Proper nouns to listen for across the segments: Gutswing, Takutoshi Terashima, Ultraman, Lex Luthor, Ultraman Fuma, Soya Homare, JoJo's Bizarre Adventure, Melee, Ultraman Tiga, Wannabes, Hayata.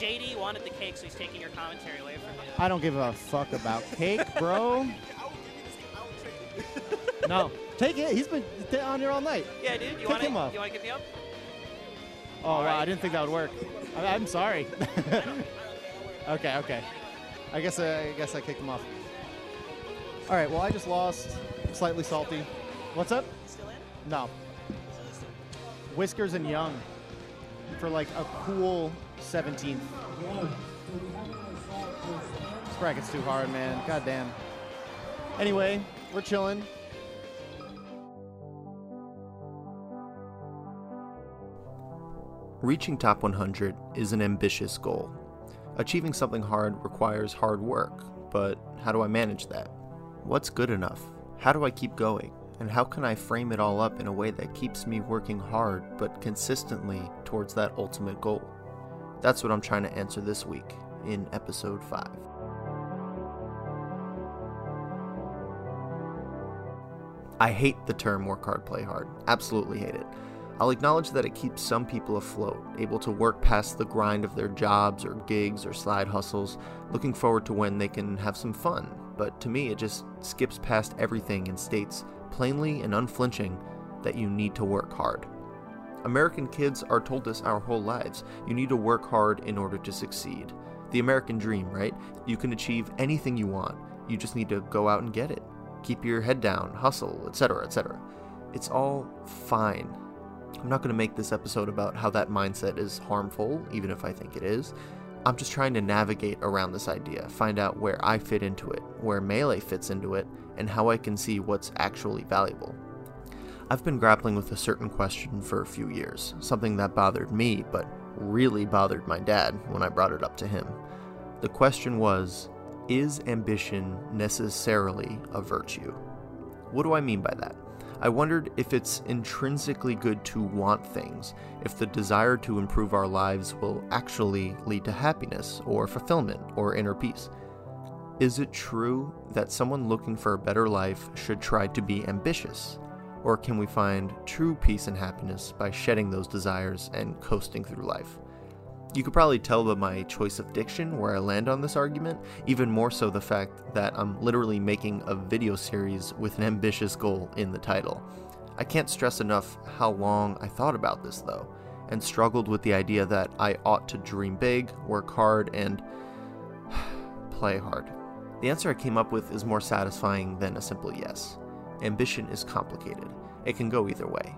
JD wanted the cake, so he's taking your commentary away from you. I don't give a fuck about cake, bro. No. Take it. He's been on here all night. Yeah, dude. You want to get me up? Oh, all wow. Right. I didn't think that would work. I'm sorry. Okay, okay. I guess I kicked him off. All right, well, I just lost. Slightly salty. What's up? Still in? No. Whiskers and Young for like a cool 17th. This bracket's too hard, man. God damn. Anyway, we're chilling. Reaching top 100 is an ambitious goal. Achieving something hard requires hard work, but how do I manage that? What's good enough? How do I keep going? And how can I frame it all up in a way that keeps me working hard but consistently towards that ultimate goal? That's what I'm trying to answer this week in episode 5. I hate the term work hard, play hard. Absolutely hate it. I'll acknowledge that it keeps some people afloat, able to work past the grind of their jobs or gigs or side hustles, looking forward to when they can have some fun. But to me, it just skips past everything and states plainly and unflinching that you need to work hard. American kids are told this our whole lives. You need to work hard in order to succeed. The American dream, right? You can achieve anything you want. You just need to go out and get it. Keep your head down, hustle, etc., etc. It's all fine. I'm not going to make this episode about how that mindset is harmful, even if I think it is. I'm just trying to navigate around this idea, find out where I fit into it, where Melee fits into it, and how I can see what's actually valuable. I've been grappling with a certain question for a few years, something that bothered me, but really bothered my dad when I brought it up to him. The question was, is ambition necessarily a virtue? What do I mean by that? I wondered if it's intrinsically good to want things, if the desire to improve our lives will actually lead to happiness or fulfillment or inner peace. Is it true that someone looking for a better life should try to be ambitious? Or can we find true peace and happiness by shedding those desires and coasting through life? You could probably tell by my choice of diction where I land on this argument, even more so the fact that I'm literally making a video series with an ambitious goal in the title. I can't stress enough how long I thought about this though, and struggled with the idea that I ought to dream big, work hard, and play hard. The answer I came up with is more satisfying than a simple yes. Ambition is complicated. It can go either way.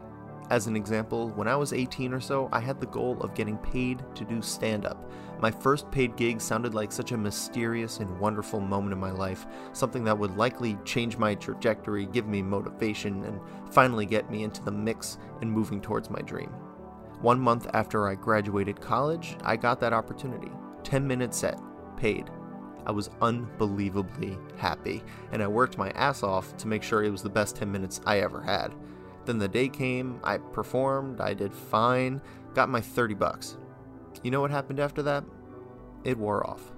As an example, when I was 18 or so, I had the goal of getting paid to do stand-up. My first paid gig sounded like such a mysterious and wonderful moment in my life, something that would likely change my trajectory, give me motivation, and finally get me into the mix and moving towards my dream. 1 month after I graduated college, I got that opportunity. 10-minute set, paid. I was unbelievably happy, and I worked my ass off to make sure it was the best 10 minutes I ever had. Then the day came, I performed, I did fine, got my $30. You know what happened after that? It wore off.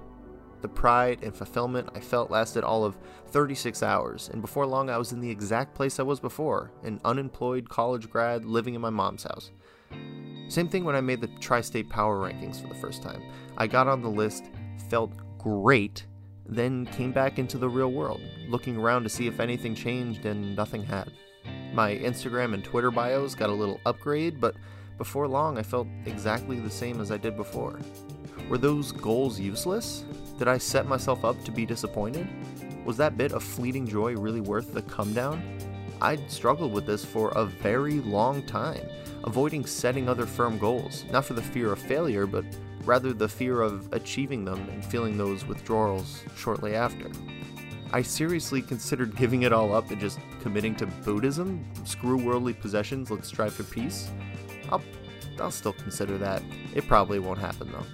The pride and fulfillment I felt lasted all of 36 hours, and before long I was in the exact place I was before, an unemployed college grad living in my mom's house. Same thing when I made the Tri-State Power Rankings for the first time. I got on the list, felt great, then came back into the real world, looking around to see if anything changed, and nothing had. My Instagram and Twitter bios got a little upgrade, but before long I felt exactly the same as I did before. Were those goals useless? Did I set myself up to be disappointed? Was that bit of fleeting joy really worth the come down? I'd struggled with this for a very long time, avoiding setting other firm goals, not for the fear of failure, but rather the fear of achieving them and feeling those withdrawals shortly after. I seriously considered giving it all up and just committing to Buddhism, screw worldly possessions, let's strive for peace. I'll still consider that. It probably won't happen though.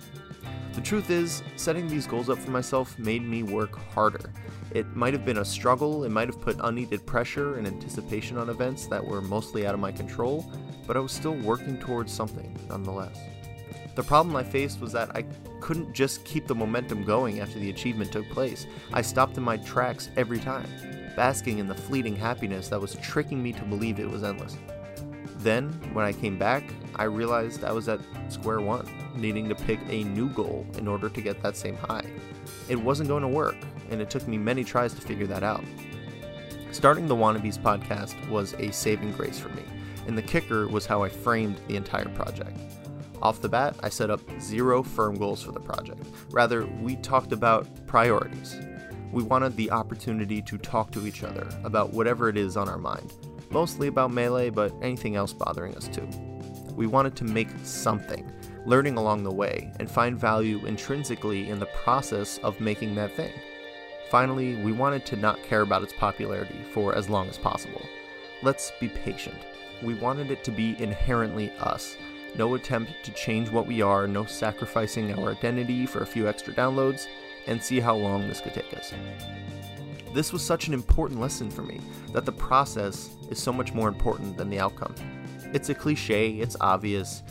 The truth is, setting these goals up for myself made me work harder. It might have been a struggle, it might have put unneeded pressure and anticipation on events that were mostly out of my control, but I was still working towards something nonetheless. The problem I faced was that I couldn't just keep the momentum going after the achievement took place. I stopped in my tracks every time, basking in the fleeting happiness that was tricking me to believe it was endless. Then, when I came back, I realized I was at square one. needing to pick a new goal in order to get that same high. It wasn't going to work, and it took me many tries to figure that out. Starting the Wannabes podcast was a saving grace for me, and the kicker was how I framed the entire project. Off the bat, I set up 0 firm goals for the project. Rather, we talked about priorities. We wanted the opportunity to talk to each other about whatever it is on our mind, mostly about Melee, but anything else bothering us too. We wanted to make something, learning along the way, and find value intrinsically in the process of making that thing. Finally, we wanted to not care about its popularity for as long as possible. Let's be patient. We wanted it to be inherently us. No attempt to change what we are, no sacrificing our identity for a few extra downloads, and see how long this could take us. This was such an important lesson for me, that the process is so much more important than the outcome. It's a cliche, it's obvious,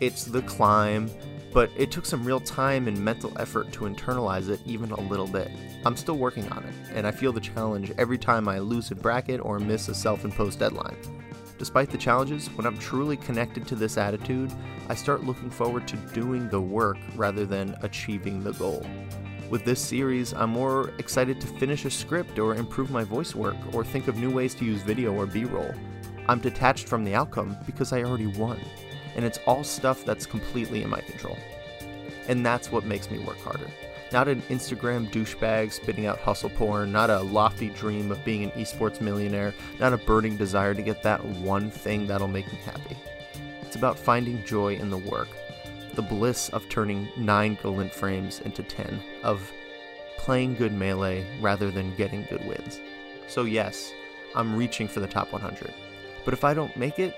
it's the climb, but it took some real time and mental effort to internalize it even a little bit. I'm still working on it, and I feel the challenge every time I lose a bracket or miss a self-imposed deadline. Despite the challenges, when I'm truly connected to this attitude, I start looking forward to doing the work rather than achieving the goal. With this series, I'm more excited to finish a script or improve my voice work or think of new ways to use video or B-roll. I'm detached from the outcome because I already won, and it's all stuff that's completely in my control. And that's what makes me work harder. Not an Instagram douchebag spitting out hustle porn, not a lofty dream of being an esports millionaire, not a burning desire to get that one thing that'll make me happy. It's about finding joy in the work, the bliss of turning 9 Gallant frames into 10, of playing good Melee rather than getting good wins. So yes, I'm reaching for the top 100, but if I don't make it,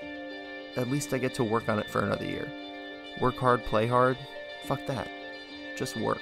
at least I get to work on it for another year. Work hard, play hard? Fuck that. Just work.